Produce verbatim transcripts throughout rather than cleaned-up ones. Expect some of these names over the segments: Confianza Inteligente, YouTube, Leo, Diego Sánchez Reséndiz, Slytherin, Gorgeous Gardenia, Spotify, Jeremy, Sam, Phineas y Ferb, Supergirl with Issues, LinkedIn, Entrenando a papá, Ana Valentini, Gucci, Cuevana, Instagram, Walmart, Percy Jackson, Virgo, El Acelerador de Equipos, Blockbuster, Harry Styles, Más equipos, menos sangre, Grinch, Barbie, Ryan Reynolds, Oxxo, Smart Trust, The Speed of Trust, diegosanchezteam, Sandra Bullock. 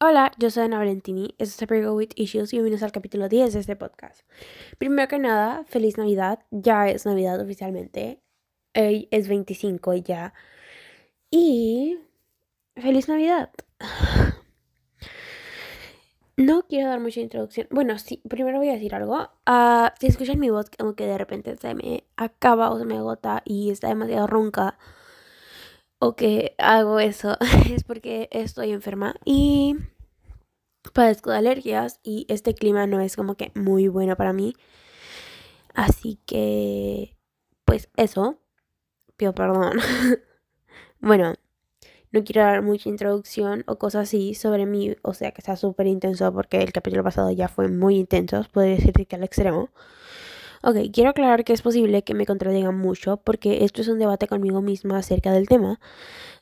Hola, yo soy Ana Valentini, esto es Supergirl with Issues y bienvenidos al capítulo diez de este podcast. Primero que nada, feliz Navidad, ya es Navidad oficialmente, hoy es veinticinco ya, y feliz Navidad. No quiero dar mucha introducción, bueno, sí, primero voy a decir algo, uh, si escuchan mi voz como que de repente se me acaba o se me agota y está demasiado ronca, o que hago eso, es porque estoy enferma y padezco de alergias y este clima no es como que muy bueno para mí, así que pues eso, pido perdón. Bueno, no quiero dar mucha introducción o cosas así sobre mí, o sea que está súper intenso porque el capítulo pasado ya fue muy intenso, podría decirte que al extremo. Ok, quiero aclarar que es posible que me contradigan mucho porque esto es un debate conmigo misma acerca del tema.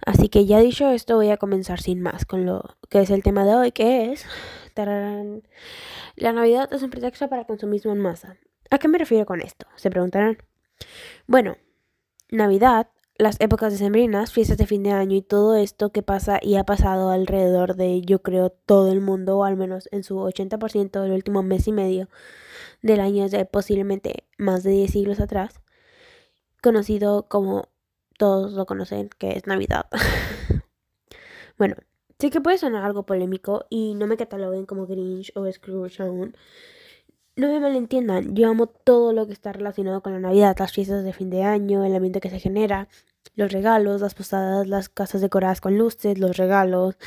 Así que ya dicho esto, voy a comenzar sin más con lo que es el tema de hoy, que es... Tararán, la Navidad es un pretexto para consumismo en masa. ¿A qué me refiero con esto? Se preguntarán. Bueno, Navidad, las épocas decembrinas, fiestas de fin de año y todo esto que pasa y ha pasado alrededor de, yo creo, todo el mundo, o al menos en su ochenta por ciento del último mes y medio del año, de posiblemente más de diez siglos atrás, conocido como todos lo conocen, que es Navidad. Bueno, sí que puede sonar algo polémico y no me cataloguen como Grinch o Scrooge aún. No me malentiendan, yo amo todo lo que está relacionado con la Navidad, las fiestas de fin de año, el ambiente que se genera, los regalos, las posadas, las casas decoradas con luces, los regalos,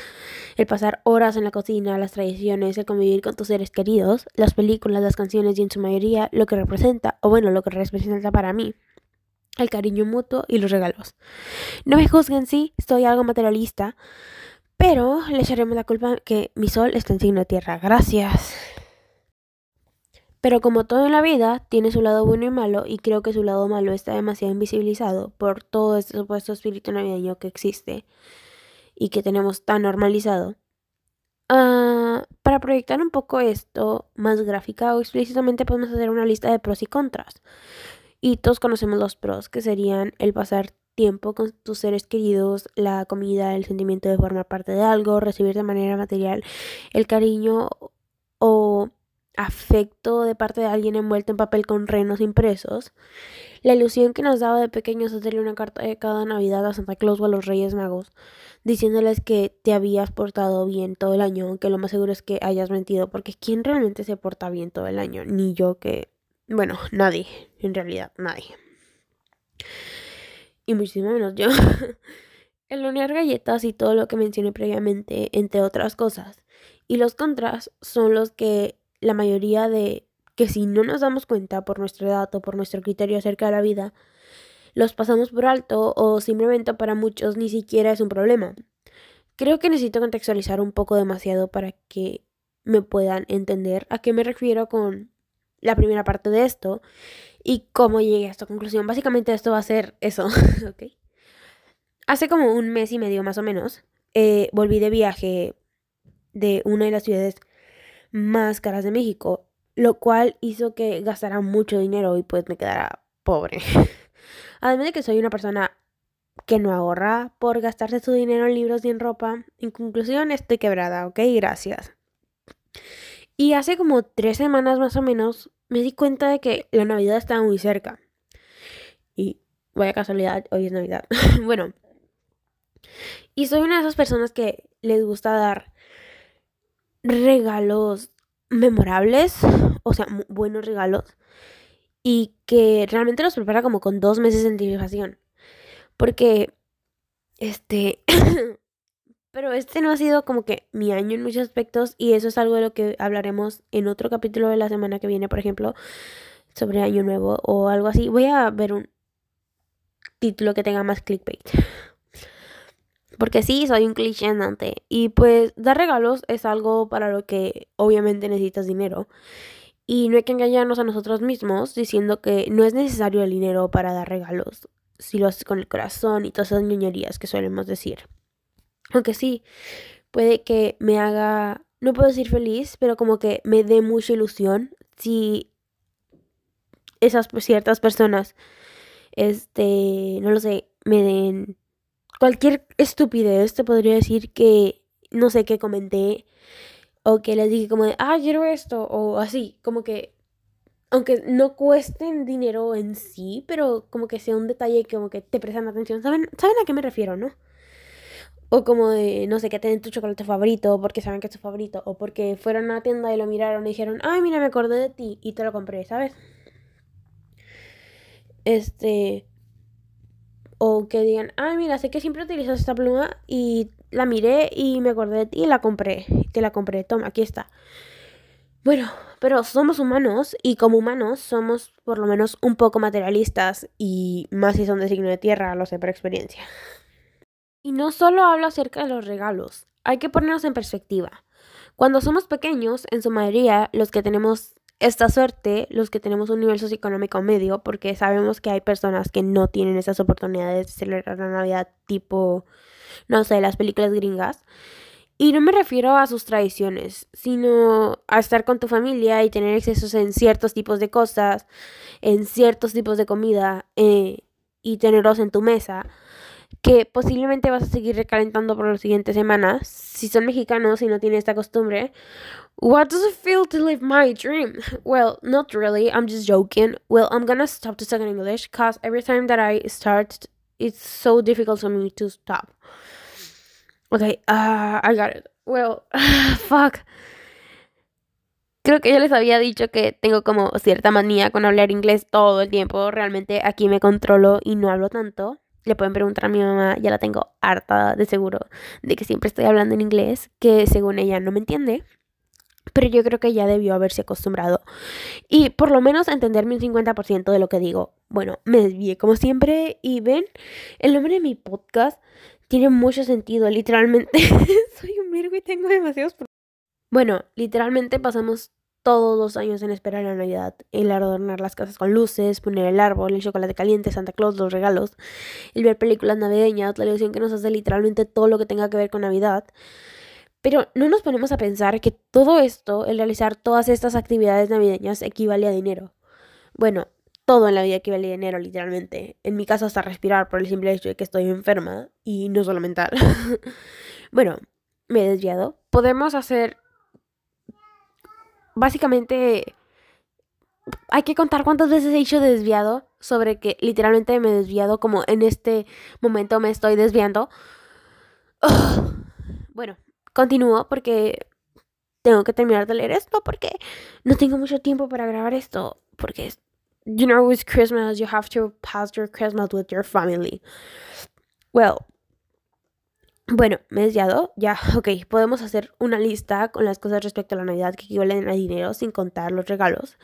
el pasar horas en la cocina, las tradiciones, el convivir con tus seres queridos, las películas, las canciones y en su mayoría lo que representa, o bueno, lo que representa para mí, el cariño mutuo y los regalos. No me juzguen, sí, soy algo materialista, pero le echaremos la culpa que mi sol está en signo de tierra, gracias. Pero como todo en la vida, tiene su lado bueno y malo, y creo que su lado malo está demasiado invisibilizado por todo este supuesto espíritu navideño que existe y que tenemos tan normalizado. Uh, para proyectar un poco esto más gráfica o explícitamente, podemos hacer una lista de pros y contras. Y todos conocemos los pros, que serían el pasar tiempo con tus seres queridos, la comida, el sentimiento de formar parte de algo, recibir de manera material el cariño o... afecto de parte de alguien envuelto en papel con renos impresos, la ilusión que nos daba de pequeños hacerle una carta de cada Navidad a Santa Claus o a los Reyes Magos, diciéndoles que te habías portado bien todo el año, aunque lo más seguro es que hayas mentido, porque ¿quién realmente se porta bien todo el año? Ni yo que... bueno, nadie, en realidad, nadie. Y muchísimo menos yo. El hornear galletas y todo lo que mencioné previamente, entre otras cosas. Y los contras son los que... la mayoría de que si no nos damos cuenta por nuestra edad o por nuestro criterio acerca de la vida, los pasamos por alto o simplemente para muchos ni siquiera es un problema. Creo que necesito contextualizar un poco demasiado para que me puedan entender a qué me refiero con la primera parte de esto y cómo llegué a esta conclusión. Básicamente esto va a ser eso, ¿ok? Hace como un mes y medio más o menos, eh, volví de viaje de una de las ciudades más caras de México, lo cual hizo que gastara mucho dinero y pues me quedara pobre. Además de que soy una persona que no ahorra por gastarse su dinero en libros y en ropa. En conclusión, estoy quebrada, ¿ok? Gracias. Y hace como tres semanas más o menos me di cuenta de que la Navidad estaba muy cerca. Y vaya casualidad, hoy es Navidad. Bueno. Y soy una de esas personas que les gusta dar regalos memorables, o sea, buenos regalos, y que realmente los prepara como con dos meses de anticipación, porque este pero este no ha sido como que mi año en muchos aspectos, y eso es algo de lo que hablaremos en otro capítulo de la semana que viene, por ejemplo, sobre Año Nuevo o algo así. Voy a ver un título que tenga más clickbait, porque sí, soy un cliché andante. Y pues dar regalos es algo para lo que obviamente necesitas dinero. Y no hay que engañarnos a nosotros mismos diciendo que no es necesario el dinero para dar regalos, si lo haces con el corazón y todas esas ñoñerías que solemos decir. Aunque sí, puede que me haga, no puedo decir feliz, pero como que me dé mucha ilusión si esas ciertas personas, este, no lo sé, me den... cualquier estupidez. Te podría decir que no sé qué comenté, o que les dije como de, ah, quiero esto, o así, como que, aunque no cuesten dinero en sí, pero como que sea un detalle que como que te prestan atención, ¿saben, ¿saben a qué me refiero, no? O como de, no sé, que tienen tu chocolate favorito, porque saben que es tu favorito, o porque fueron a la tienda y lo miraron y dijeron, ay, mira, me acordé de ti, y te lo compré, ¿sabes? Este... O que digan, ay, mira, sé que siempre utilizas esta pluma y la miré y me acordé de ti y la compré. Y te la compré, toma, aquí está. Bueno, pero somos humanos y como humanos somos por lo menos un poco materialistas y más si son de signo de tierra, lo sé por experiencia. Y no solo hablo acerca de los regalos, hay que ponernos en perspectiva. Cuando somos pequeños, en su mayoría, los que tenemos esta suerte, los que tenemos un nivel socioeconómico medio, porque sabemos que hay personas que no tienen esas oportunidades de celebrar la Navidad tipo, no sé, las películas gringas. Y no me refiero a sus tradiciones, sino a estar con tu familia y tener excesos en ciertos tipos de cosas, en ciertos tipos de comida, eh, y tenerlos en tu mesa, que posiblemente vas a seguir recalentando por las siguientes semanas. Si son mexicanos y no tienen esta costumbre, what does it feel to live my dream? Well, not really, I'm just joking. Well, I'm gonna stop to talk in English, cause every time that I start, it's so difficult for me to stop. Okay, uh, I got it. Well, fuck. Creo que yo les había dicho que tengo como cierta manía con hablar inglés todo el tiempo. Realmente aquí me controlo y no hablo tanto. Le pueden preguntar a mi mamá, ya la tengo harta de seguro de que siempre estoy hablando en inglés, que según ella no me entiende, pero yo creo que ya debió haberse acostumbrado y por lo menos entenderme un cincuenta por ciento de lo que digo. Bueno, me desvié como siempre y ven, el nombre de mi podcast tiene mucho sentido, literalmente soy un Virgo y tengo demasiados problemas. Bueno, literalmente pasamos todos los años en espera de la Navidad, el adornar las casas con luces, poner el árbol, el chocolate caliente, Santa Claus, los regalos, el ver películas navideñas, la ilusión que nos hace literalmente todo lo que tenga que ver con Navidad. Pero no nos ponemos a pensar que todo esto, el realizar todas estas actividades navideñas, equivale a dinero. Bueno, todo en la vida equivale a dinero, literalmente. En mi caso hasta respirar, por el simple hecho de que estoy enferma y no solo mental. Bueno, me he desviado. Podemos hacer... Básicamente, hay que contar cuántas veces he dicho desviado, sobre que literalmente me he desviado, como en este momento me estoy desviando. Oh. Bueno, continúo porque tengo que terminar de leer esto, porque no tengo mucho tiempo para grabar esto, porque, you know, it's Christmas, you have to pass your Christmas with your family. Well... Bueno, me he desviado, ya, ok, podemos hacer una lista con las cosas respecto a la Navidad que equivalen a dinero sin contar los regalos.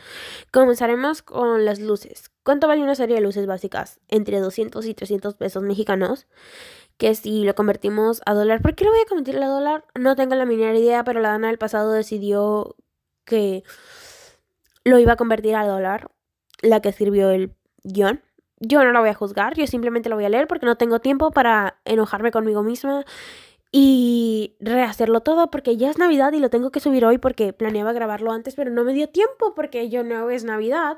Comenzaremos con las luces. ¿Cuánto vale una serie de luces básicas? Entre doscientos y trescientos pesos mexicanos, que si lo convertimos a dólar, ¿por qué lo voy a convertir a dólar? No tengo la menor idea, pero la Ana del pasado decidió que lo iba a convertir a dólar, la que escribió el guión. Yo no la voy a juzgar, yo simplemente la voy a leer porque no tengo tiempo para enojarme conmigo misma y rehacerlo todo porque ya es Navidad y lo tengo que subir hoy porque planeaba grabarlo antes, pero no me dio tiempo porque yo no es Navidad.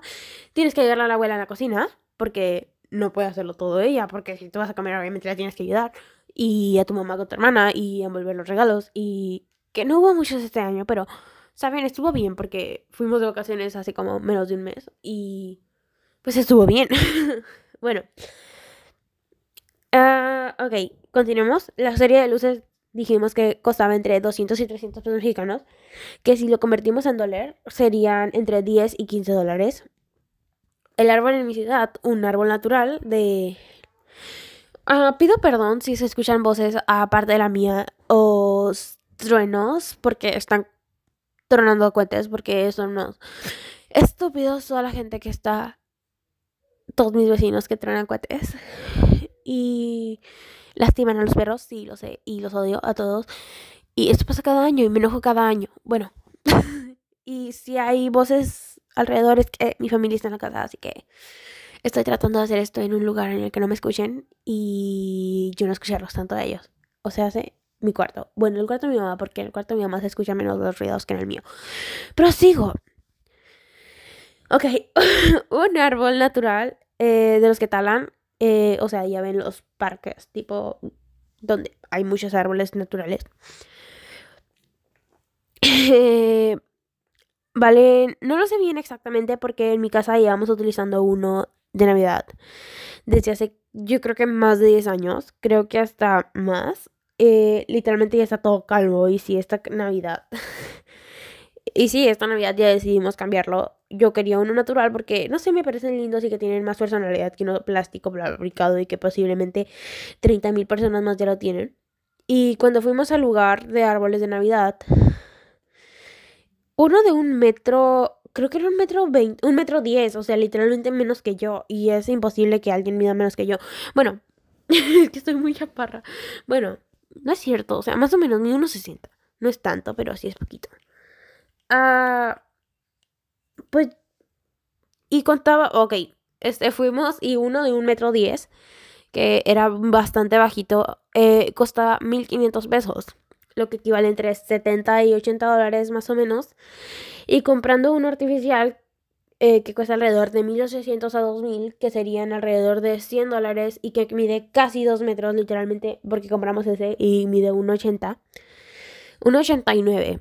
Tienes que ayudarle a la abuela en la cocina porque no puede hacerlo todo ella, porque si tú vas a comer obviamente la tienes que ayudar, y a tu mamá con tu hermana y envolver los regalos, y que no hubo muchos este año, pero saben, estuvo bien porque fuimos de vacaciones hace como menos de un mes y... pues estuvo bien. Bueno. Uh, ok, continuemos. La serie de luces dijimos que costaba entre doscientos y trescientos pesos mexicanos. Que si lo convertimos en dólar, serían entre diez y quince dólares. El árbol en mi ciudad, un árbol natural de... Uh, pido perdón si se escuchan voces aparte de la mía o truenos, porque están tronando cohetes, porque son unos estúpidos toda la gente que está... todos mis vecinos que traen cohetes y lastiman a los perros, sí, lo sé, y los odio a todos. Y esto pasa cada año y me enojo cada año. Bueno, y si hay voces alrededor es que mi familia está en la casa, así que estoy tratando de hacer esto en un lugar en el que no me escuchen y yo no escucharlos tanto de ellos. O sea, hace mi cuarto. Bueno, el cuarto de mi mamá, porque en el cuarto de mi mamá se escuchan menos los ruidos que en el mío. Prosigo. Ok, un árbol natural eh, de los que talan, eh, o sea, ya ven los parques, tipo, donde hay muchos árboles naturales. Eh, vale, no lo sé bien exactamente porque en mi casa llevamos utilizando uno de Navidad desde hace, yo creo que más de diez años, creo que hasta más. Eh, literalmente ya está todo calvo y sí, esta Navidad... Y sí, esta Navidad ya decidimos cambiarlo. Yo quería uno natural porque, no sé, me parecen lindos y que tienen más personalidad que uno plástico fabricado y que posiblemente treinta mil personas más ya lo tienen. Y cuando fuimos al lugar de árboles de Navidad, uno de un metro, creo que era un metro veinte, un metro diez, o sea, literalmente menos que yo. Y es imposible que alguien mida menos que yo. Bueno, es que estoy muy chaparra. Bueno, no es cierto, o sea, más o menos ni uno se sienta. No es tanto, pero sí es poquito. Ah, uh, pues, y contaba, ok, este, fuimos y uno de un metro diez, que era bastante bajito, eh, costaba mil quinientos pesos, lo que equivale entre setenta y ochenta dólares más o menos, y comprando uno artificial eh, que cuesta alrededor de mil ochocientos a dos mil, que serían alrededor de cien dólares y que mide casi dos metros literalmente, porque compramos ese y mide uno ochenta, uno ochenta y nueve.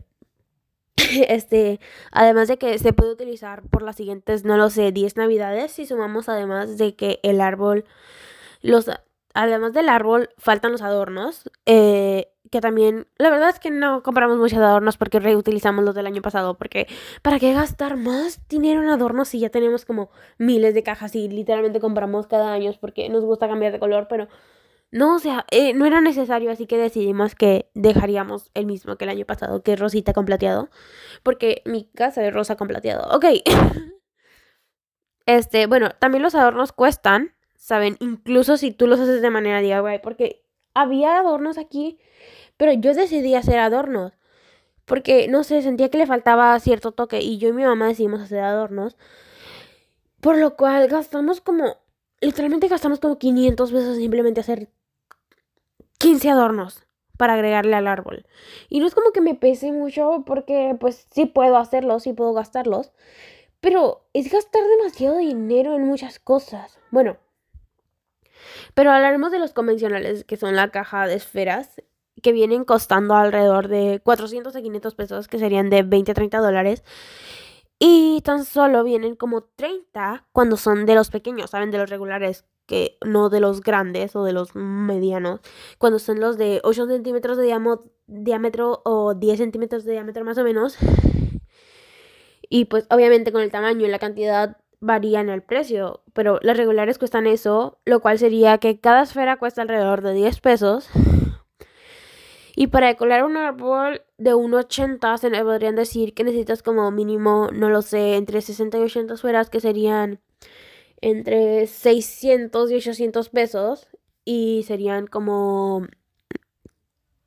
Este, además de que se puede utilizar por las siguientes, no lo sé, diez navidades. Si sumamos además de que el árbol, los, además del árbol, faltan los adornos. Eh, que también, la verdad es que no compramos muchos adornos porque reutilizamos los del año pasado. Porque, ¿para qué gastar más dinero en adornos si ya tenemos como miles de cajas y literalmente compramos cada año? Porque nos gusta cambiar de color, pero no, o sea, eh, no era necesario, así que decidimos que dejaríamos el mismo que el año pasado, que es rosita con plateado, porque mi casa es rosa con plateado. Ok. Este, bueno, también los adornos cuestan, ¿saben? Incluso si tú los haces de manera D I Y, porque había adornos aquí, pero yo decidí hacer adornos, porque, no sé, sentía que le faltaba cierto toque, y yo y mi mamá decidimos hacer adornos, por lo cual gastamos como, literalmente gastamos como quinientos pesos simplemente hacer quince adornos para agregarle al árbol. Y no es como que me pese mucho porque pues sí puedo hacerlos, sí puedo gastarlos. Pero es gastar demasiado dinero en muchas cosas. Bueno, pero hablaremos de los convencionales que son la caja de esferas. Que vienen costando alrededor de cuatrocientos a quinientos pesos, que serían de veinte a treinta dólares. Y tan solo vienen como treinta cuando son de los pequeños, ¿saben? De los regulares, que no de los grandes o de los medianos. Cuando son los de ocho centímetros de diamo- diámetro o diez centímetros de diámetro más o menos. Y pues obviamente con el tamaño y la cantidad varían el precio. Pero las regulares cuestan eso, lo cual sería que cada esfera cuesta alrededor de diez pesos. Y para decorar un árbol de uno ochenta se le podrían decir que necesitas como mínimo, no lo sé, entre sesenta y ochenta esferas, que serían entre seiscientos y ochocientos pesos. Y serían como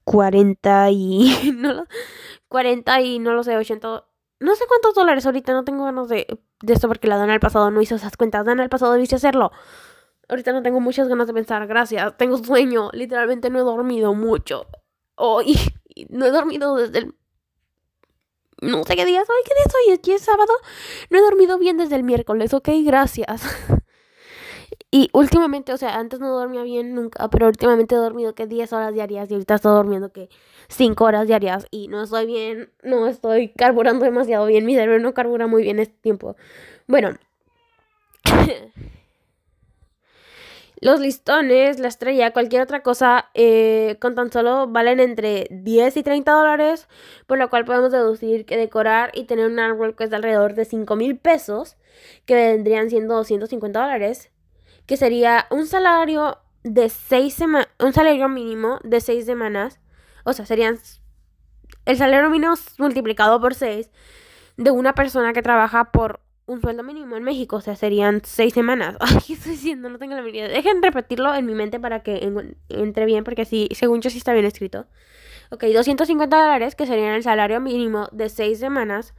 cuarenta y, no lo, cuarenta y, no lo sé, ochenta, no sé cuántos dólares ahorita, no tengo ganas de, de esto porque la Dana del pasado no hizo esas cuentas. Dana del pasado debiste hacerlo. Ahorita no tengo muchas ganas de pensar, gracias, tengo sueño, literalmente no he dormido mucho. Hoy oh, no he dormido desde el... No sé qué día es hoy, qué día es hoy, aquí es sábado. No he dormido bien desde el miércoles, ok, gracias. Y últimamente, o sea, antes no dormía bien nunca, pero últimamente he dormido que diez horas diarias y ahorita estoy durmiendo que cinco horas diarias. Y no estoy bien, no estoy carburando demasiado bien, mi cerebro no carbura muy bien este tiempo. Bueno. Los listones, la estrella, cualquier otra cosa, eh, con tan solo valen entre diez y treinta dólares, por lo cual podemos deducir que decorar y tener un árbol cuesta alrededor de cinco mil pesos, que vendrían siendo doscientos cincuenta dólares, que sería un salario de seis semanas, un salario mínimo de seis semanas, o sea, serían el salario mínimo multiplicado por seis de una persona que trabaja por un sueldo mínimo en México, o sea, serían seis semanas. Ay, ¿qué estoy diciendo? No tengo la menor idea. Dejen repetirlo en mi mente para que en, entre bien, porque sí, según yo sí está bien escrito. Ok, doscientos cincuenta dólares, que serían el salario mínimo de seis semanas.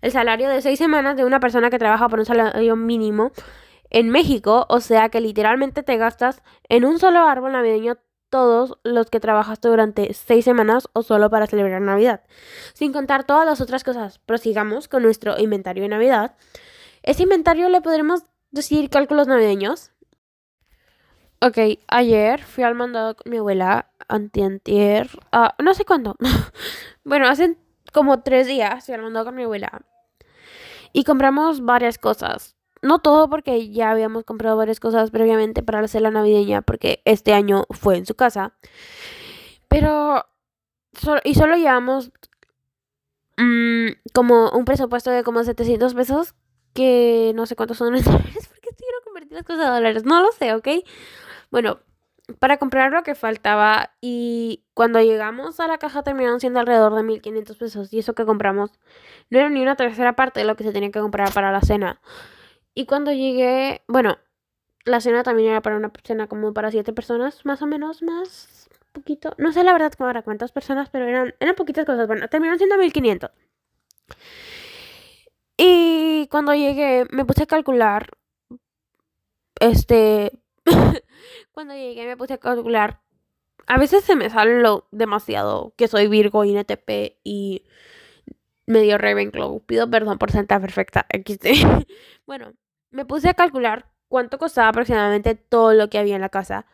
El salario de seis semanas de una persona que trabaja por un salario mínimo en México, o sea, que literalmente te gastas en un solo árbol navideño todos los que trabajaste durante seis semanas o solo para celebrar Navidad. Sin contar todas las otras cosas, prosigamos con nuestro inventario de Navidad. Ese inventario le podremos decir cálculos navideños. Ok, ayer fui al mandado con mi abuela, antiantier, uh, no sé cuándo. Bueno, hace como tres días viajando con mi abuela. Y compramos varias cosas. No todo, porque ya habíamos comprado varias cosas previamente para la cena navideña, porque este año fue en su casa. Pero... So- y solo llevamos mmm, como un presupuesto de como setecientos pesos, que no sé cuántos son en dólares, porque quiero convertir las cosas a dólares. No lo sé, ¿ok? Bueno, para comprar lo que faltaba, y cuando llegamos a la caja terminaron siendo alrededor de mil quinientos pesos, y eso que compramos no era ni una tercera parte de lo que se tenía que comprar para la cena. Y cuando llegué, bueno, la cena también era para una cena como para siete personas, más o menos, más poquito. No sé la verdad cómo era, cuántas personas, pero eran, eran poquitas cosas. Bueno, terminaron siendo mil quinientos. Y cuando llegué me puse a calcular, este... cuando llegué me puse a calcular. A veces se me sale lo demasiado que soy Virgo, I N T P y medio Ravenclaw. Pido perdón por Santa Perfecta equis de. Bueno, me puse a calcular cuánto costaba aproximadamente todo lo que había en la casa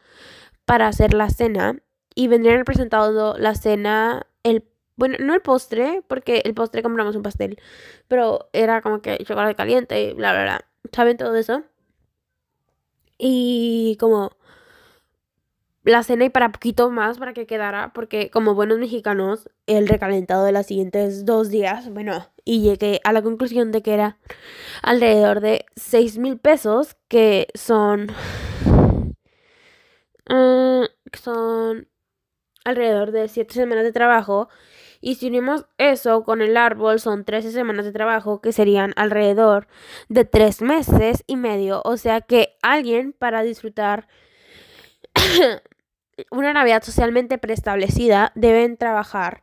para hacer la cena. Y vendrían representando la cena, el... Bueno, no el postre, porque el postre compramos un pastel, pero era como que chocolate caliente y bla, bla, bla. ¿Saben todo eso? Y como la cena, y para poquito más para que quedara, porque como buenos mexicanos, el recalentado de los siguientes dos días, bueno, y llegué a la conclusión de que era alrededor de seis mil pesos, que son... Um, son alrededor de siete semanas de trabajo. Y si unimos eso con el árbol, son trece semanas de trabajo, que serían alrededor de tres meses y medio. O sea que alguien, para disfrutar una Navidad socialmente preestablecida, deben trabajar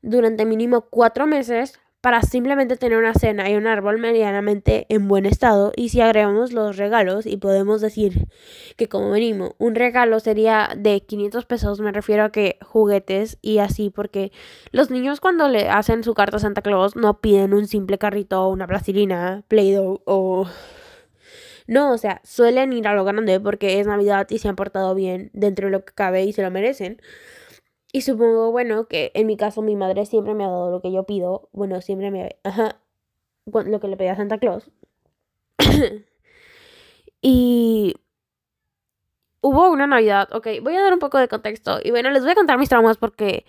durante mínimo cuatro meses para simplemente tener una cena y un árbol medianamente en buen estado. Y si agregamos los regalos, y podemos decir que como venimos, un regalo sería de quinientos pesos, me refiero a que juguetes y así, porque los niños cuando le hacen su carta a Santa Claus no piden un simple carrito o una plastilina, Play-Doh o... No, o sea, suelen ir a lo grande porque es Navidad y se han portado bien dentro de lo que cabe y se lo merecen. Y supongo, bueno, que en mi caso mi madre siempre me ha dado lo que yo pido. Bueno, siempre me... Ajá. Lo que le pedí a Santa Claus. Y... hubo una Navidad. Ok, voy a dar un poco de contexto. Y bueno, les voy a contar mis traumas porque...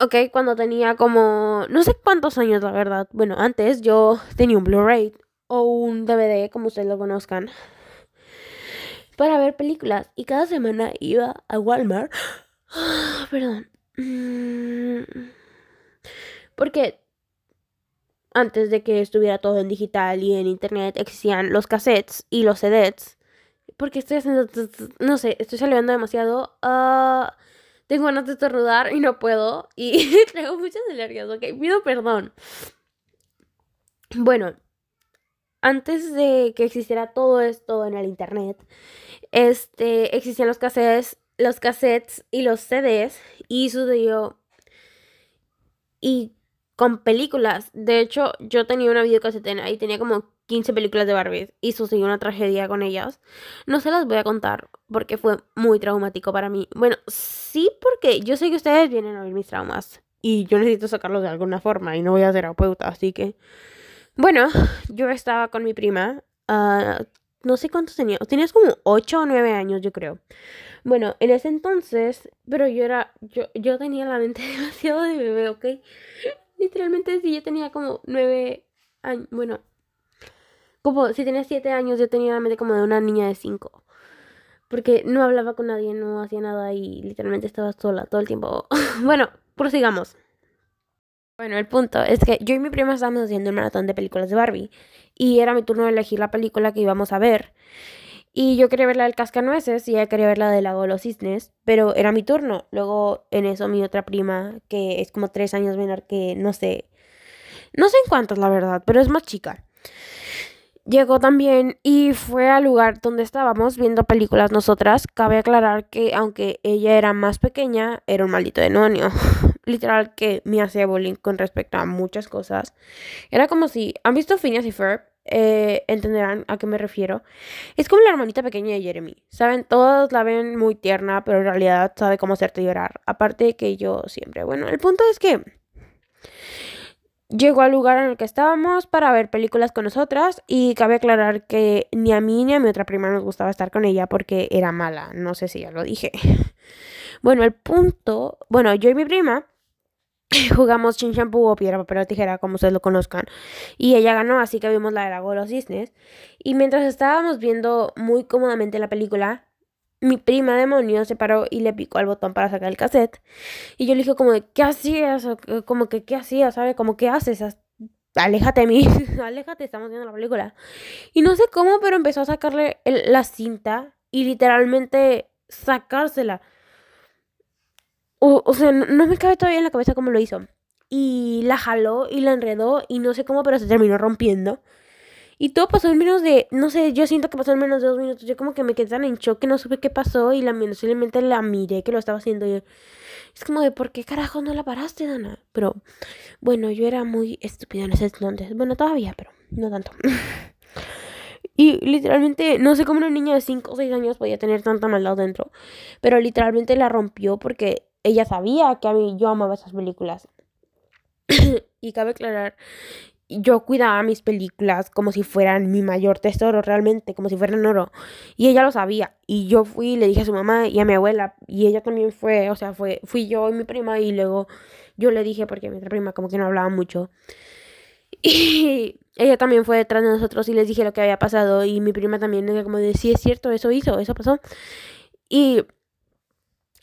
Ok, cuando tenía como... no sé cuántos años, la verdad. Bueno, antes yo tenía un Blu-ray o un D V D, como ustedes lo conozcan, para ver películas. Y cada semana iba a Walmart... Oh, perdón. Porque antes de que estuviera todo en digital y en internet, existían los cassettes y los C Ds. Porque estoy haciendo... no sé, estoy salivando demasiado. Uh, tengo ganas de estornudar y no puedo. Y traigo muchas alergias, ok. Pido perdón. Bueno, antes de que existiera todo esto en el internet, este, existían los cassettes. Los cassettes y los C Ds, y sucedió y con películas. De hecho, yo tenía una videocasetera y tenía como quince películas de Barbie, y sucedió una tragedia con ellas. No se las voy a contar porque fue muy traumático para mí. Bueno, sí, porque yo sé que ustedes vienen a ver mis traumas y yo necesito sacarlos de alguna forma, y no voy a terapeuta, así que... Bueno, yo estaba con mi prima... Uh, no sé cuántos tenía. Tenías como ocho o nueve años, yo creo. Bueno, en ese entonces... Pero yo era... Yo, yo tenía la mente demasiado de bebé, ¿ok? Literalmente, si yo tenía como nueve años... Bueno... Como si tenía siete años, yo tenía la mente como de una niña de cinco. Porque no hablaba con nadie, no hacía nada, y literalmente estaba sola todo el tiempo. Bueno, prosigamos. Bueno, el punto es que yo y mi prima estábamos haciendo un maratón de películas de Barbie. Y era mi turno de elegir la película que íbamos a ver. Y yo quería ver la del cascanueces y ella quería ver la del lago de los cisnes. Pero era mi turno. Luego, en eso, mi otra prima, que es como tres años menor que, no sé... No sé en cuántos, la verdad, pero es más chica. Llegó también y fue al lugar donde estábamos viendo películas nosotras. Cabe aclarar que, aunque ella era más pequeña, era un maldito demonio. Literal que me hacía bullying con respecto a muchas cosas. Era como si... ¿Han visto Phineas y Ferb? Eh, entenderán a qué me refiero. Es como la hermanita pequeña de Jeremy. ¿Saben? Todos la ven muy tierna, pero en realidad sabe cómo hacerte llorar. Aparte que yo siempre... Bueno, el punto es que... llegó al lugar en el que estábamos para ver películas con nosotras, y cabe aclarar que ni a mí ni a mi otra prima nos gustaba estar con ella porque era mala, no sé si ya lo dije. Bueno, el punto, bueno, yo y mi prima jugamos chin shampoo o piedra, papel o tijera, como ustedes lo conozcan, y ella ganó, así que vimos la de la Lago de los Cisnes, y mientras estábamos viendo muy cómodamente la película, mi prima demonio se paró y le picó al botón para sacar el cassette. Y yo le dije como de, ¿qué hacías? Como que, ¿qué hacías? ¿Sabes? Como, ¿qué haces? Aléjate de mí. Aléjate, estamos viendo la película. Y no sé cómo, pero empezó a sacarle el, la cinta y literalmente sacársela. O, o sea, no, no me cabe todavía en la cabeza cómo lo hizo. Y la jaló y la enredó y no sé cómo, pero se terminó rompiendo. Y todo pasó en menos de, no sé, yo siento que pasó en menos de dos minutos. Yo como que me quedé tan en shock que no supe qué pasó. Y la simplemente la miré que lo estaba haciendo. Y yo, es como de, ¿por qué carajo no la paraste, Dana? Pero, bueno, yo era muy estúpida en ese entonces. Bueno, todavía, pero no tanto. Y literalmente, no sé cómo una niña de cinco o seis años podía tener tanta maldad dentro. Pero literalmente la rompió porque ella sabía que a mí, yo amaba esas películas. Y cabe aclarar... Yo cuidaba mis películas como si fueran mi mayor tesoro, realmente, como si fueran oro. Y ella lo sabía. Y yo fui y le dije a su mamá y a mi abuela. Y ella también fue, o sea, fue fui yo y mi prima. Y luego yo le dije, porque mi otra prima como que no hablaba mucho. Y ella también fue detrás de nosotros y les dije lo que había pasado. Y mi prima también era como de, sí, es cierto, eso hizo, eso pasó. Y...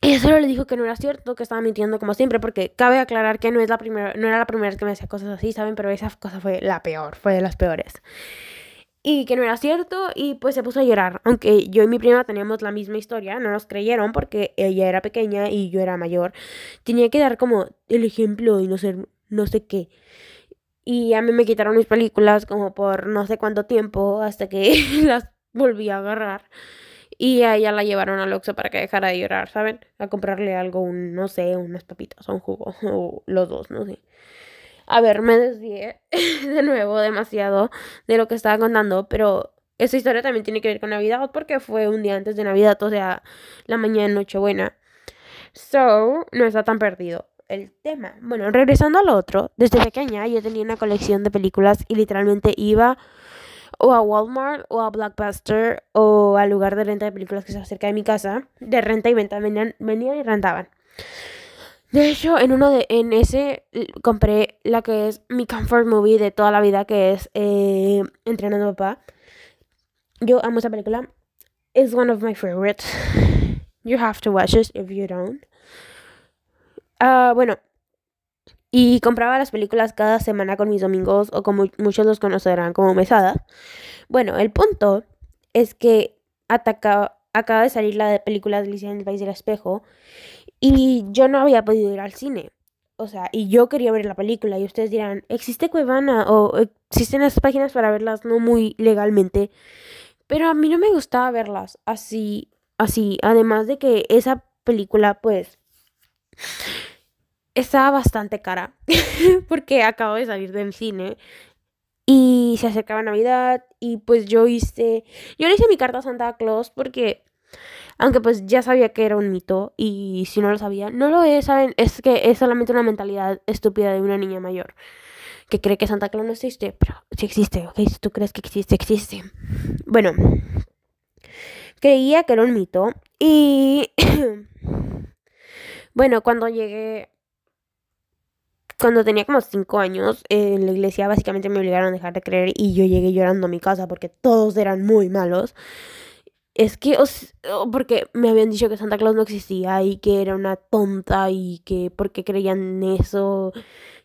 ella solo le dijo que no era cierto, que estaba mintiendo como siempre, porque cabe aclarar que no, es la primera, no era la primera vez que me hacía cosas así, ¿saben? Pero esa cosa fue la peor, fue de las peores. Y que no era cierto, y pues se puso a llorar. Aunque yo y mi prima teníamos la misma historia, no nos creyeron porque ella era pequeña y yo era mayor. Tenía que dar como el ejemplo y no sé, no sé qué. Y a mí me quitaron mis películas como por no sé cuánto tiempo, hasta que las volví a agarrar. Y a ella la llevaron al Oxxo para que dejara de llorar, ¿saben? A comprarle algo, un, no sé, unas papitas o un jugo, o los dos, no sé. A ver, me desvié de nuevo demasiado de lo que estaba contando, pero esa historia también tiene que ver con Navidad, porque fue un día antes de Navidad, o sea, la mañana de Nochebuena. So, no está tan perdido el tema. Bueno, regresando al otro, desde pequeña yo tenía una colección de películas y literalmente iba... o a Walmart, o a Blockbuster, o al lugar de renta de películas que está cerca de mi casa. De renta y venta, venían, venían y rentaban. De hecho, en uno de en ese compré la que es mi comfort movie de toda la vida, que es eh, Entrenando a Papá. Yo amo esa película. It's one of my favorites. You have to watch it if you don't. Ah, uh, bueno. Y compraba las películas cada semana con mis domingos, o como muchos los conocerán como mesadas. Bueno, el punto es que ataca, acaba de salir la de película de Alicia en el País del Espejo. Y yo no había podido ir al cine. O sea, y yo quería ver la película. Y ustedes dirán, ¿existe Cuevana? O existen esas páginas para verlas no muy legalmente. Pero a mí no me gustaba verlas así, así. Además de que esa película, pues... estaba bastante cara, porque acabo de salir del cine y se acercaba Navidad y pues yo hice, yo le hice mi carta a Santa Claus porque, aunque pues ya sabía que era un mito y si no lo sabía, no lo es, ¿saben? Es que es solamente una mentalidad estúpida de una niña mayor que cree que Santa Claus no existe, pero sí existe, ¿ok? Si tú crees que existe, existe. Bueno, creía que era un mito y... bueno, cuando llegué... cuando tenía como cinco años, eh, en la iglesia básicamente me obligaron a dejar de creer y yo llegué llorando a mi casa porque todos eran muy malos. Es que, o sea, porque me habían dicho que Santa Claus no existía y que era una tonta y que por qué creían eso.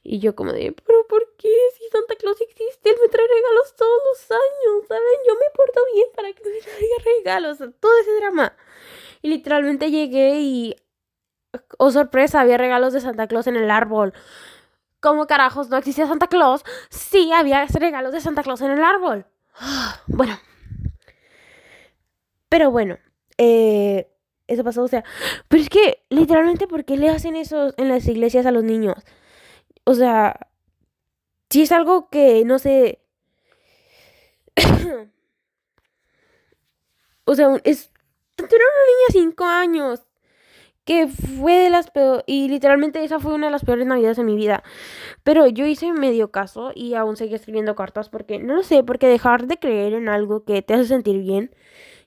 Y yo como de, ¿pero por qué? Si Santa Claus existe, él me trae regalos todos los años, ¿saben? Yo me porto bien para que me traiga regalos, todo ese drama. Y literalmente llegué y, oh sorpresa, había regalos de Santa Claus en el árbol. ¿Cómo carajos no existía Santa Claus? Sí, había regalos de Santa Claus en el árbol. Bueno. Pero bueno. Eh, eso pasó, o sea... pero es que, literalmente, ¿por qué le hacen eso en las iglesias a los niños? O sea... si es algo que, no sé... o sea, es... tú eres una niña de cinco años... que fue de las peores, y literalmente esa fue una de las peores navidades de mi vida. Pero yo hice medio caso y aún seguí escribiendo cartas porque, no lo sé, porque dejar de creer en algo que te hace sentir bien,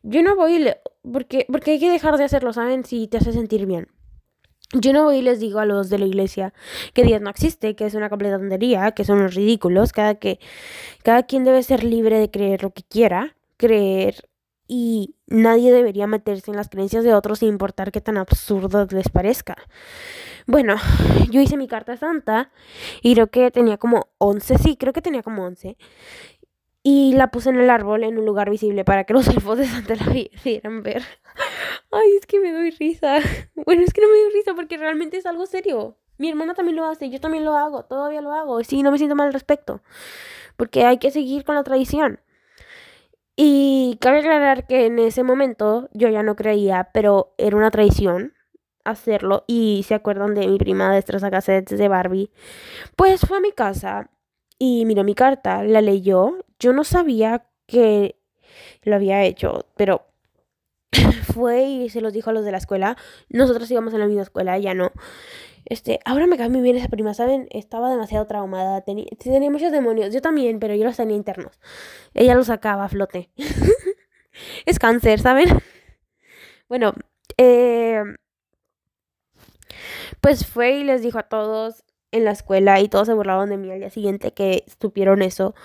yo no voy y le... Porque, porque hay que dejar de hacerlo, ¿saben? Si te hace sentir bien. Yo no voy y les digo a los de la iglesia que Dios no existe, que es una completa tontería, que son unos ridículos, cada, que, cada quien debe ser libre de creer lo que quiera, creer... Y nadie debería meterse en las creencias de otros sin importar qué tan absurdas les parezca. Bueno, yo hice mi carta santa y creo que tenía como once, sí, creo que tenía como once. Y la puse en el árbol en un lugar visible para que los elfos de Santa la vieran ver. Ay, es que me doy risa. Bueno, es que no me doy risa porque realmente es algo serio. Mi hermana también lo hace, yo también lo hago, todavía lo hago. Sí, no me siento mal al respecto porque hay que seguir con la tradición. Y cabe aclarar que en ese momento yo ya no creía, pero era una traición hacerlo. Y se acuerdan de mi prima destroza cassettes de Barbie. Pues fue a mi casa y miró mi carta, la leyó. Yo no sabía que lo había hecho, pero fue y se los dijo a los de la escuela. Nosotros íbamos a la misma escuela, ya no. Este, ahora me cae muy bien esa prima, ¿saben? Estaba demasiado traumada, tenía, tenía muchos demonios. Yo también, pero yo los tenía internos. Ella los sacaba a flote. Es cáncer, ¿saben? Bueno, eh, pues fue y les dijo a todos en la escuela. Y todos se burlaron de mí al día siguiente que supieron eso.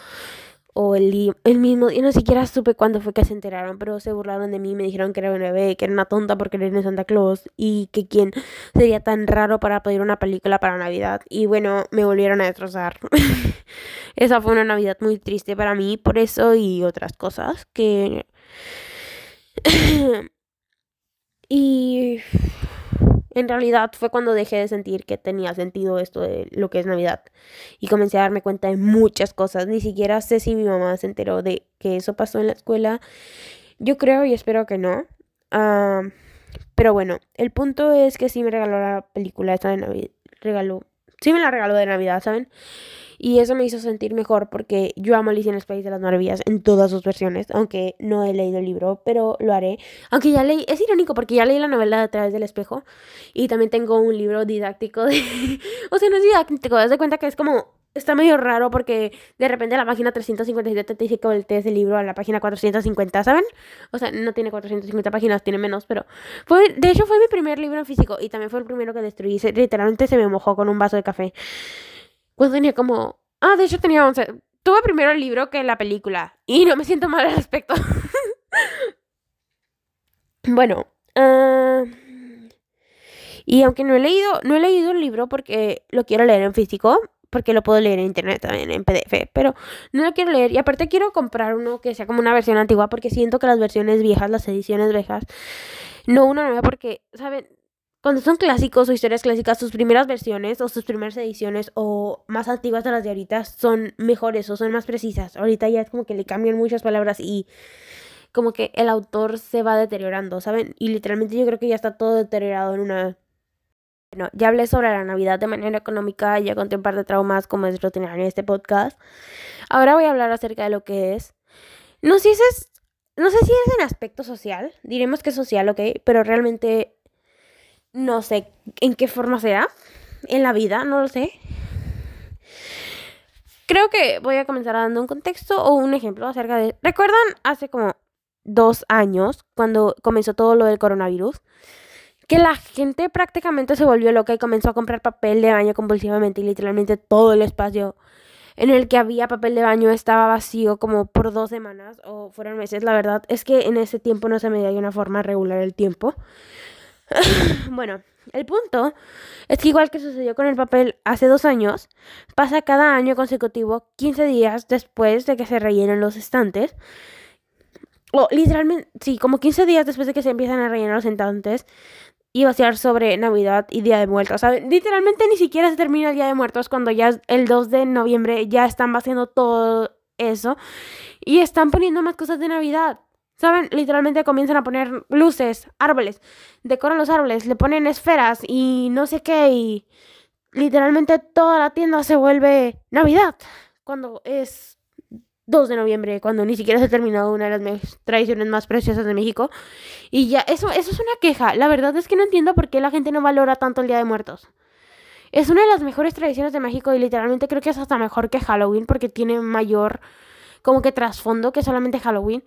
O el, el mismo, yo no siquiera supe cuándo fue que se enteraron, pero se burlaron de mí, me dijeron que era un bebé, que era una tonta por creer en Santa Claus y que quién sería tan raro para pedir una película para Navidad. Y bueno, me volvieron a destrozar. Esa fue una Navidad muy triste para mí, por eso y otras cosas que... y... En realidad fue cuando dejé de sentir que tenía sentido esto de lo que es Navidad. Y comencé a darme cuenta de muchas cosas. Ni siquiera sé si mi mamá se enteró de que eso pasó en la escuela. Yo creo y espero que no. Uh, pero bueno, el punto es que sí me regaló la película esta de Navidad. Regaló. Sí me la regaló de Navidad, ¿saben? Y eso me hizo sentir mejor porque yo amo Alicia en el País de las Maravillas en todas sus versiones, aunque no he leído el libro, pero lo haré. Aunque ya leí, es irónico porque ya leí la novela de A Través del Espejo y también tengo un libro didáctico de... o sea, no es didáctico, das de cuenta que es como... Está medio raro porque de repente a la página trescientos cincuenta y siete te dice que voltees el libro a la página cuatrocientos cincuenta, ¿saben? O sea, no tiene cuatrocientas cincuenta páginas, tiene menos, pero... fue, de hecho fue mi primer libro en físico y también fue el primero que destruí. Se, literalmente se me mojó con un vaso de café. Cuando tenía como... Ah, de hecho tenía once. Tuve primero el libro que la película. Y no me siento mal al respecto. Bueno. Uh... Y aunque no he leído... No he leído el libro porque lo quiero leer en físico. Porque lo puedo leer en internet también, en P D F. Pero no lo quiero leer. Y aparte quiero comprar uno que sea como una versión antigua. Porque siento que las versiones viejas, las ediciones viejas... No una nueva porque, ¿saben? Cuando son clásicos o historias clásicas, sus primeras versiones o sus primeras ediciones o más antiguas de las de ahorita son mejores o son más precisas. Ahorita ya es como que le cambian muchas palabras y como que el autor se va deteriorando, ¿saben? Y literalmente yo creo que ya está todo deteriorado en una... Bueno, ya hablé sobre la Navidad de manera económica, ya conté un par de traumas como es rutinario en este podcast. Ahora voy a hablar acerca de lo que es... No sé si es, no sé si es en aspecto social, diremos que es social, ¿ok? Pero realmente... No sé en qué forma será en la vida, no lo sé. Creo que voy a comenzar dando un contexto o un ejemplo acerca de... ¿Recuerdan hace como dos años cuando comenzó todo lo del coronavirus? Que la gente prácticamente se volvió loca y comenzó a comprar papel de baño compulsivamente y literalmente todo el espacio en el que había papel de baño estaba vacío como por dos semanas o fueron meses. La verdad es que en ese tiempo no se medía de una forma regular el tiempo. Bueno, el punto es que igual que sucedió con el papel hace dos años, pasa cada año consecutivo quince días después de que se rellenen los estantes. O literalmente, sí, como quince días después de que se empiezan a rellenar los estantes y vaciar sobre Navidad y Día de Muertos. ¿Sabe? Literalmente ni siquiera se termina el Día de Muertos cuando ya el dos de noviembre ya están vaciando todo eso y están poniendo más cosas de Navidad. ¿Saben? Literalmente comienzan a poner luces, árboles, decoran los árboles, le ponen esferas y no sé qué. Y literalmente toda la tienda se vuelve Navidad cuando es dos de noviembre, cuando ni siquiera se ha terminado una de las tradiciones más preciosas de México. Y ya, eso, eso es una queja. La verdad es que no entiendo por qué la gente no valora tanto el Día de Muertos. Es una de las mejores tradiciones de México y literalmente creo que es hasta mejor que Halloween, porque tiene mayor, como que trasfondo que solamente Halloween.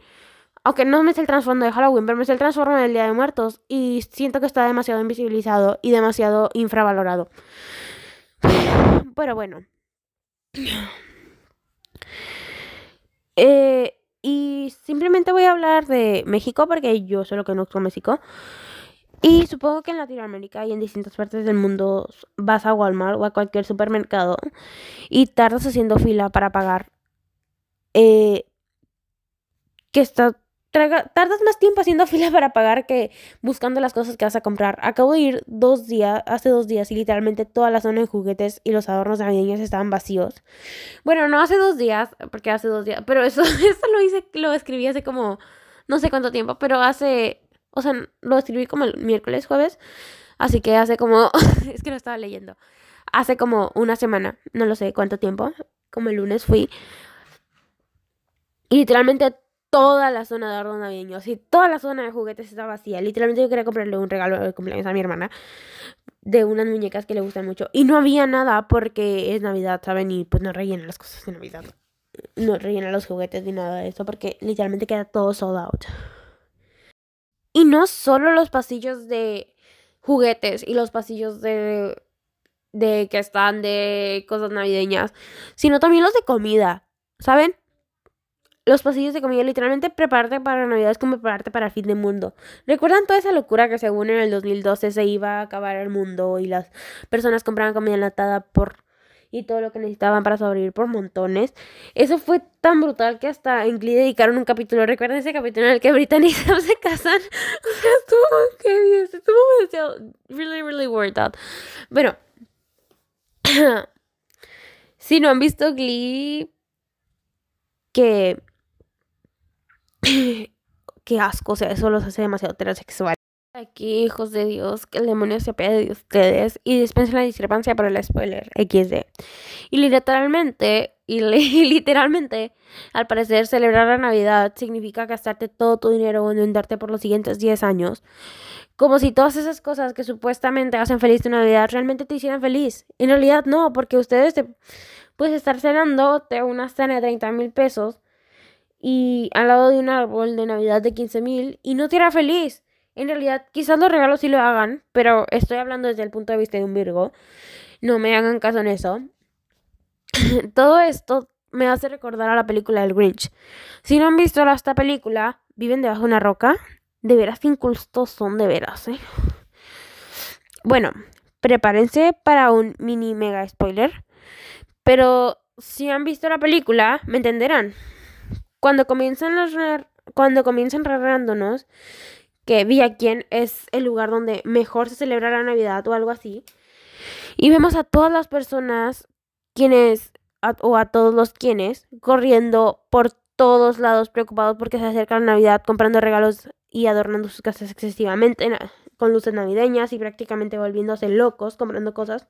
Aunque no me sé el trasfondo de Halloween, pero me sé el trasfondo del Día de Muertos. Y siento que está demasiado invisibilizado y demasiado infravalorado. Pero bueno. Eh, y simplemente voy a hablar de México porque yo sé lo que no conozco México. Y supongo que en Latinoamérica y en distintas partes del mundo vas a Walmart o a cualquier supermercado y tardas haciendo fila para pagar. Eh, que está, traga, tardas más tiempo haciendo fila para pagar que buscando las cosas que vas a comprar. Acabo de ir dos días, hace dos días y literalmente toda la zona de juguetes y los adornos navideños estaban vacíos. Bueno, no hace dos días, porque hace dos días, pero eso, eso lo hice, lo escribí hace como no sé cuánto tiempo, pero hace... O sea, lo escribí como el miércoles, jueves. Así que hace como... es que lo estaba leyendo. Hace como una semana. No lo sé cuánto tiempo. Como el lunes fui. Y literalmente toda la zona de adornos navideños y toda la zona de juguetes estaba vacía. Literalmente yo quería comprarle un regalo de cumpleaños a mi hermana. De unas muñecas que le gustan mucho. Y no había nada porque es Navidad, ¿saben? Y pues no rellenan las cosas de Navidad. No rellenan los juguetes ni nada de eso. Porque literalmente queda todo sold out. Y no solo los pasillos de juguetes y los pasillos de, de que están de cosas navideñas, sino también los de comida, ¿saben? Los pasillos de comida, literalmente prepararte para Navidad es como prepararte para el fin del mundo. ¿Recuerdan toda esa locura que según en el dos mil doce se iba a acabar el mundo y las personas compraban comida enlatada por... y todo lo que necesitaban para sobrevivir por montones? Eso fue tan brutal que hasta en Glee dedicaron un capítulo. ¿Recuerdan ese capítulo en el que Brittany y Sam se casan? O sea, estuvo... ¡Qué bien! Estuvo demasiado... Really, really worth out. Bueno. Si no han visto Glee... Que... Qué asco. O sea, eso los hace demasiado heterosexuales. Aquí, hijos de Dios, que el demonio se apiade de ustedes y dispensen la discrepancia por el spoiler equis de. Y literalmente, y, le, y literalmente, al parecer, celebrar la Navidad significa gastarte todo tu dinero en endeudarte por los siguientes diez años. Como si todas esas cosas que supuestamente hacen feliz tu Navidad realmente te hicieran feliz. En realidad no, porque ustedes te puedes estar cenándote una cena de treinta mil pesos y al lado de un árbol de Navidad de quince mil y no te hará feliz. En realidad, quizás los regalos sí lo hagan, pero estoy hablando desde el punto de vista de un Virgo. No me hagan caso en eso. Todo esto me hace recordar a la película del Grinch. Si no han visto esta película, viven debajo de una roca. De veras que incultos son, de veras, ¿eh? Bueno, prepárense para un mini mega spoiler. Pero si han visto la película, me entenderán. Cuando comienzan los re- cuando comienzan rarándonos... que Villaquien es el lugar donde mejor se celebra la Navidad o algo así. Y vemos a todas las personas quienes, a, o a todos los quienes, corriendo por todos lados preocupados porque se acerca la Navidad, comprando regalos y adornando sus casas excesivamente con luces navideñas y prácticamente volviéndose locos, comprando cosas.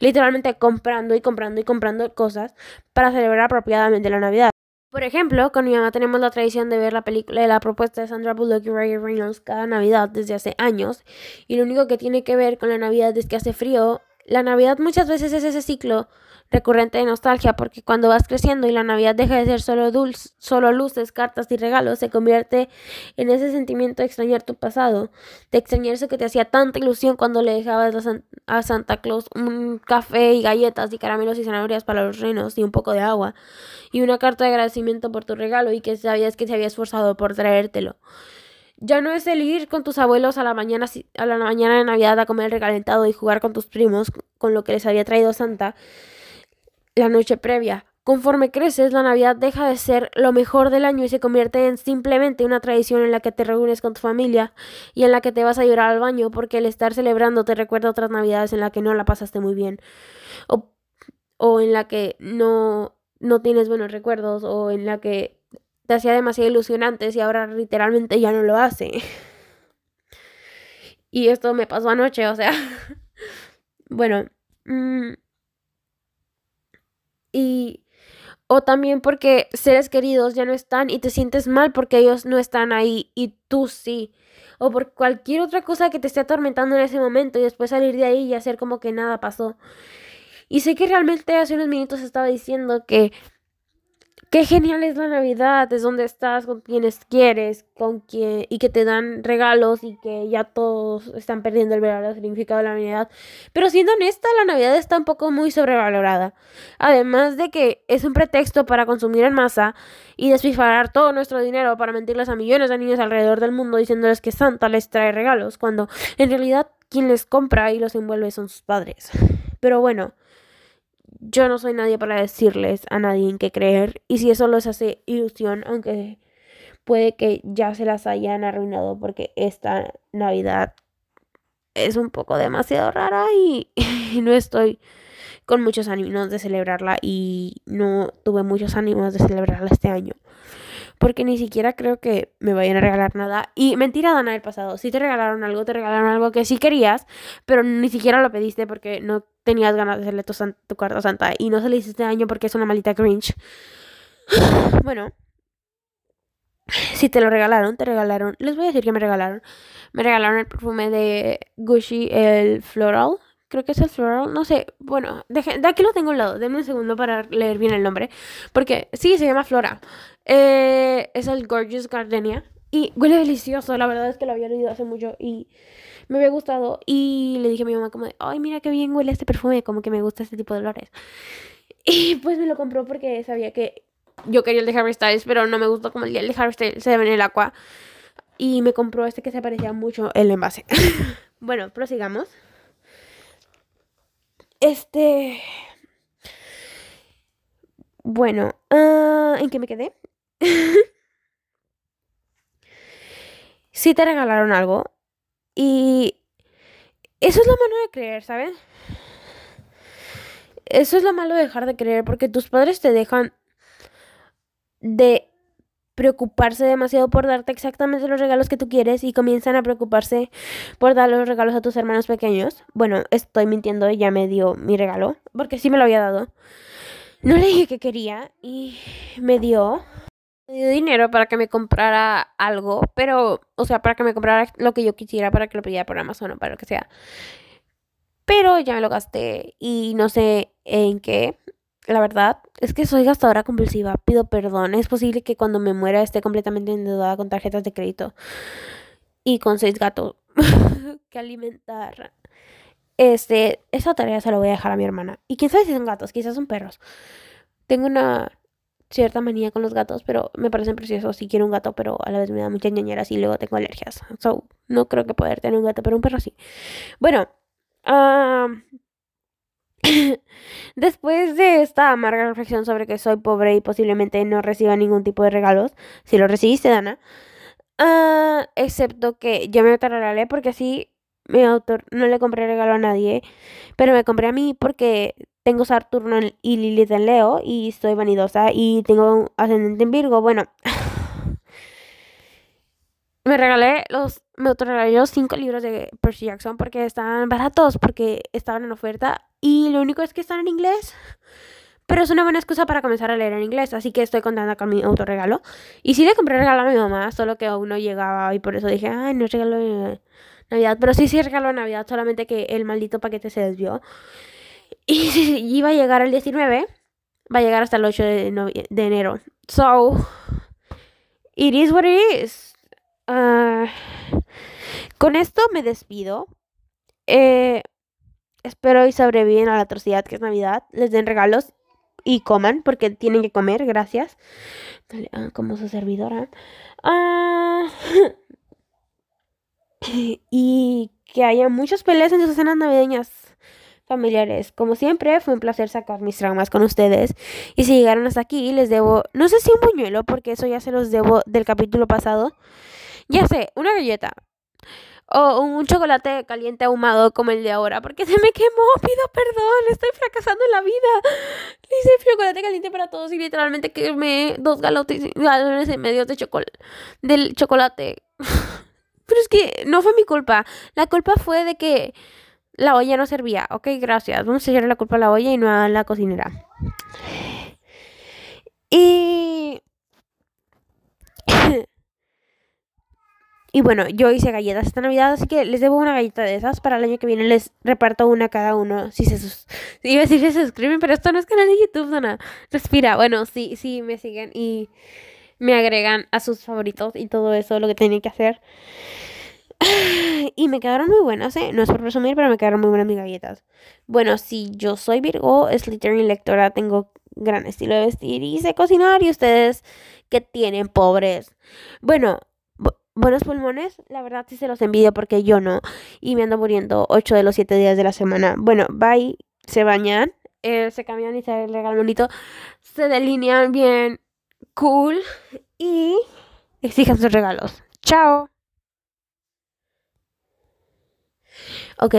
Literalmente comprando y comprando y comprando cosas para celebrar apropiadamente la Navidad. Por ejemplo, con mi mamá tenemos la tradición de ver la película de la propuesta de Sandra Bullock y Ryan Reynolds cada Navidad desde hace años. Y lo único que tiene que ver con la Navidad es que hace frío. La Navidad muchas veces es ese ciclo recurrente de nostalgia, porque cuando vas creciendo y la Navidad deja de ser solo dulce, solo luces, cartas y regalos, se convierte en ese sentimiento de extrañar tu pasado, de extrañar eso que te hacía tanta ilusión cuando le dejabas a, San- a Santa Claus un café y galletas y caramelos y zanahorias para los renos y un poco de agua y una carta de agradecimiento por tu regalo y que sabías que se había esforzado por traértelo. Ya no es el ir con tus abuelos a la mañana a la mañana de Navidad a comer el recalentado y jugar con tus primos con lo que les había traído Santa la noche previa. Conforme creces, la Navidad deja de ser lo mejor del año y se convierte en simplemente una tradición en la que te reúnes con tu familia y en la que te vas a llorar al baño porque el estar celebrando te recuerda otras Navidades en las que no la pasaste muy bien o, o en la que no, no tienes buenos recuerdos o en la que te hacía demasiado ilusionante y ahora literalmente ya no lo hace. Y esto me pasó anoche, o sea. Bueno. Mmm, y O también porque seres queridos ya no están y te sientes mal porque ellos no están ahí y tú sí. O por cualquier otra cosa que te esté atormentando en ese momento y después salir de ahí y hacer como que nada pasó. Y sé que realmente hace unos minutos estaba diciendo que qué genial es la Navidad, es donde estás, con quienes quieres, con quien, y que te dan regalos y que ya todos están perdiendo el verdadero significado de la Navidad. Pero siendo honesta, la Navidad está un poco muy sobrevalorada. Además de que es un pretexto para consumir en masa y despilfarrar todo nuestro dinero para mentirles a millones de niños alrededor del mundo diciéndoles que Santa les trae regalos, cuando en realidad quien les compra y los envuelve son sus padres. Pero bueno, yo no soy nadie para decirles a nadie en qué creer, y si eso les hace ilusión, aunque puede que ya se las hayan arruinado porque esta Navidad es un poco demasiado rara y, y no estoy con muchos ánimos de celebrarla, y no tuve muchos ánimos de celebrarla este año porque ni siquiera creo que me vayan a regalar nada. Y mentira, Dana del pasado, si te regalaron algo, te regalaron algo que sí querías, pero ni siquiera lo pediste porque no tenías ganas de hacerle tu, san- tu carta santa. Y no se le hiciste daño porque es una maldita Grinch. Bueno, si te lo regalaron, te regalaron. Les voy a decir que me regalaron. Me regalaron el perfume de Gucci, el Floral. Creo que es el Floral. No sé. Bueno, deje, de aquí lo tengo a un lado. Denme un segundo para leer bien el nombre. Porque sí, se llama Flora. Eh, es el Gorgeous Gardenia. Y huele delicioso, la verdad es que lo había leído hace mucho y me había gustado. Y le dije a mi mamá como de, ay, mira qué bien huele este perfume, como que me gusta este tipo de olores. Y pues me lo compró porque sabía que yo quería el de Harry Styles, pero no me gustó como el de Harry Styles se ve en el agua. Y me compró este que se parecía mucho el envase. Bueno, prosigamos. Este... Bueno, uh, ¿en qué me quedé? Si te regalaron algo, y eso es lo malo de creer, ¿saben? Eso es lo malo de dejar de creer, porque tus padres te dejan de preocuparse demasiado por darte exactamente los regalos que tú quieres y comienzan a preocuparse por dar los regalos a tus hermanos pequeños. Bueno, estoy mintiendo, ya me dio mi regalo, porque sí me lo había dado. No le dije que quería y me dio... Me dio dinero para que me comprara algo, pero, o sea, para que me comprara lo que yo quisiera, para que lo pidiera por Amazon o para lo que sea. Pero ya me lo gasté y no sé en qué. La verdad es que soy gastadora compulsiva, pido perdón. Es posible que cuando me muera esté completamente endeudada con tarjetas de crédito y con seis gatos que alimentar. Este, esa tarea se la voy a dejar a mi hermana. Y quién sabe si son gatos, quizás son perros. Tengo una... cierta manía con los gatos, pero me parecen preciosos. Sí quiero un gato, pero a la vez me da muchas ñañeras y luego tengo alergias. So, no creo que poder tener un gato, pero un perro sí. Bueno, uh... después de esta amarga reflexión sobre que soy pobre y posiblemente no reciba ningún tipo de regalos, si lo recibiste, Dana, uh... excepto que yo me autorregalé porque así me autor... no le compré regalo a nadie, pero me compré a mí porque... Tengo Saturno y Lilith en Leo y soy vanidosa y tengo un ascendente en Virgo. Bueno, me regalé los, me otorgué los cinco libros de Percy Jackson porque estaban baratos, porque estaban en oferta y lo único es que están en inglés. Pero es una buena excusa para comenzar a leer en inglés, así que estoy contenta con mi autorregalo. Y sí le compré regalo a mi mamá, solo que aún no llegaba y por eso dije, ay, no regalo de Navidad. Pero sí, sí regalo de Navidad, solamente que el maldito paquete se desvió. Y si iba a llegar el diecinueve, va a llegar hasta el ocho de enero. So, it is what it is. Uh, con esto me despido. Eh, espero y sobreviven a la atrocidad que es Navidad. Les den regalos y coman, porque tienen que comer, gracias. Como su servidora. Uh, y que haya muchas peleas en sus cenas navideñas. Familiares, como siempre, fue un placer sacar mis traumas con ustedes. Y si llegaron hasta aquí, les debo, no sé si un buñuelo, porque eso ya se los debo del capítulo pasado. Ya sé, una galleta. O un chocolate caliente ahumado como el de ahora, porque se me quemó, pido perdón, estoy fracasando en la vida. Le hice chocolate caliente para todos y literalmente quemé dos galones y medio de chocolate del chocolate. Pero es que no fue mi culpa. La culpa fue de que la olla no servía. Ok, gracias. Vamos a echarle la culpa a la olla y no a la cocinera. Y... y bueno, yo hice galletas esta Navidad, así que les debo una galleta de esas. Para el año que viene les reparto una a cada uno. Si se sus... Iba a decir que se suscriben, pero esto no es canal de YouTube, Dona. Respira. Bueno, sí, sí, me siguen y me agregan a sus favoritos y todo eso, lo que tienen que hacer. Y me quedaron muy buenas, ¿eh? No es por presumir, pero me quedaron muy buenas mis galletas. Bueno, si yo soy Virgo, Slytherin, lectora, tengo gran estilo de vestir y sé cocinar. Y ustedes, ¿qué tienen, pobres? Bueno, bu- buenos pulmones, la verdad sí se los envidio porque yo no. Y me ando muriendo ocho de los siete días de la semana. Bueno, bye, se bañan, eh, se cambian y se arreglan bonito. Se delinean bien, cool. Y exijan sus regalos. ¡Chao! Ok,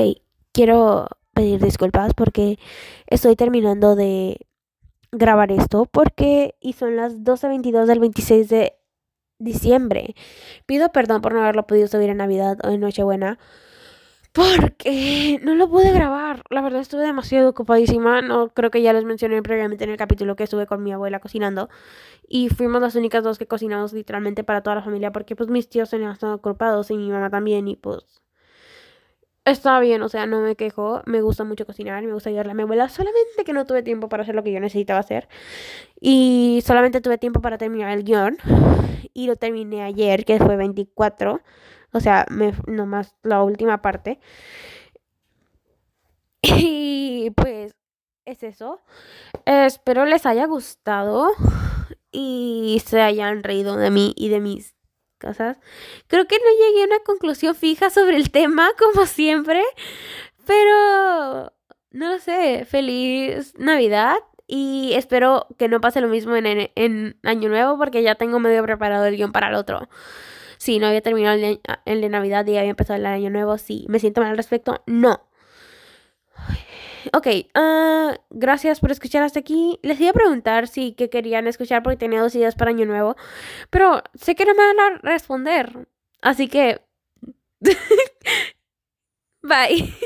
quiero pedir disculpas porque estoy terminando de grabar esto porque y son las doce veintidós del veintiséis de diciembre. Pido perdón por no haberlo podido subir en Navidad o en Nochebuena porque no lo pude grabar. La verdad estuve demasiado ocupadísima. No creo que ya les mencioné previamente en el capítulo que estuve con mi abuela cocinando y fuimos las únicas dos que cocinamos literalmente para toda la familia porque pues mis tíos se me han estado ocupados y mi mamá también y pues... Está bien, o sea, no me quejo, me gusta mucho cocinar, me gusta ayudarle a mi abuela, solamente que no tuve tiempo para hacer lo que yo necesitaba hacer. Y solamente tuve tiempo para terminar el guión, y lo terminé ayer, que fue veinticuatro, o sea, me, nomás la última parte. Y pues, es eso. Eh, espero les haya gustado, y se hayan reído de mí y de mis... cosas. Creo que no llegué a una conclusión fija sobre el tema, como siempre, pero no lo sé. Feliz Navidad y espero que no pase lo mismo en, en, en Año Nuevo porque ya tengo medio preparado el guión para el otro. Sí, no había terminado el de, el de Navidad y había empezado el Año Nuevo. Sí, ¿me siento mal al respecto? No. Ok, uh, gracias por escuchar hasta aquí. Les iba a preguntar si que querían escuchar porque tenía dos ideas para Año Nuevo, pero sé que no me van a responder, así que bye.